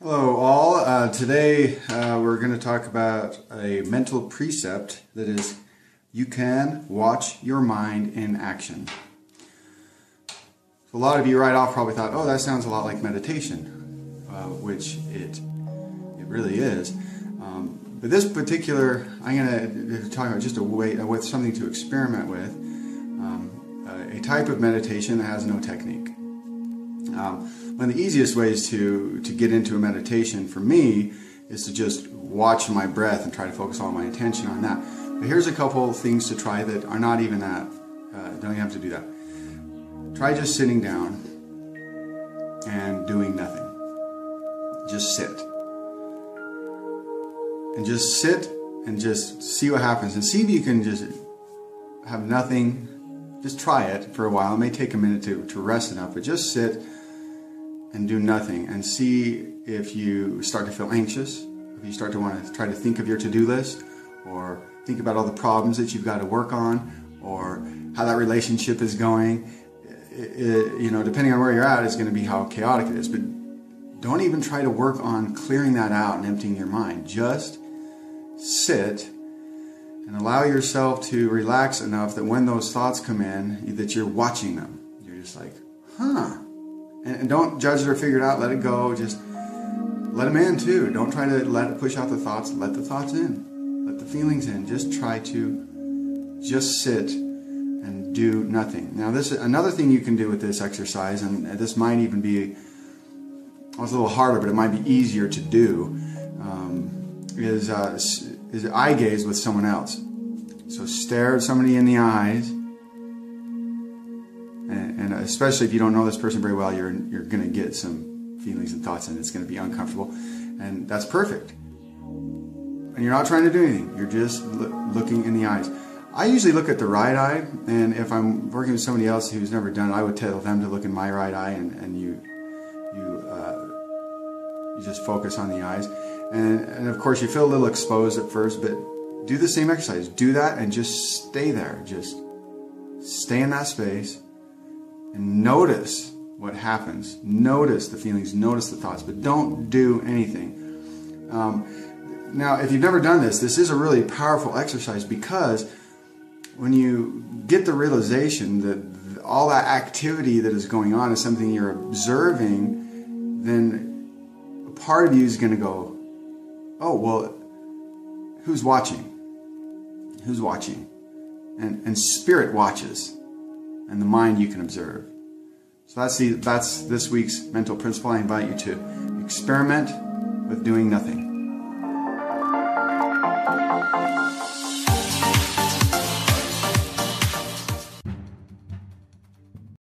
Hello all, today we're going to talk about a mental precept that is, you can watch your mind in action. A lot of you right off probably thought, oh, that sounds a lot like meditation, which it really is. But this particular, I'm going to talk about just a way, with something to experiment with, a type of meditation that has no technique. One of the easiest ways to get into a meditation for me is to just watch my breath and try to focus all my attention on that. But here's a couple things to try that are not even that, don't even have to do that. Try just sitting down and doing nothing. Just sit. And just sit and just see what happens. And see if you can just have nothing. Just try it for a while. It may take a minute to rest enough, but just sit and do nothing. And see if you start to feel anxious, if you start to want to try to think of your to-do list, or think about all the problems that you've got to work on, or how that relationship is going. It, you know, depending on where you're at, it's going to be how chaotic it is. But don't even try to work on clearing that out and emptying your mind. Just sit and allow yourself to relax enough that when those thoughts come in, that you're watching them. You're just like, huh. And don't judge it or figure it out. Let it go. Just let them in too. Don't try to let it push out the thoughts. Let the thoughts in. Let the feelings in. Just try to just sit and do nothing. Now this is another thing you can do with this exercise, and this might even be, well, it's a little harder, but it might be easier to do, is eye gaze with someone else. So stare at somebody in the eyes, and especially if you don't know this person very well, you're going to get some feelings and thoughts, and it's going to be uncomfortable, and that's perfect. And you're not trying to do anything. You're just looking in the eyes. I usually look at the right eye, and if I'm working with somebody else who's never done it, I would tell them to look in my right eye, and you just focus on the eyes. And of course, you feel a little exposed at first, but do the same exercise. Do that and just stay there. Just stay in that space and notice what happens. Notice the feelings, notice the thoughts, but don't do anything. Now, if you've never done this, this is a really powerful exercise, because when you get the realization that all that activity that is going on is something you're observing, then a part of you is going to go, oh, well, who's watching? Who's watching? And spirit watches, and the mind you can observe. So that's this week's mental principle. I invite you to experiment with doing nothing.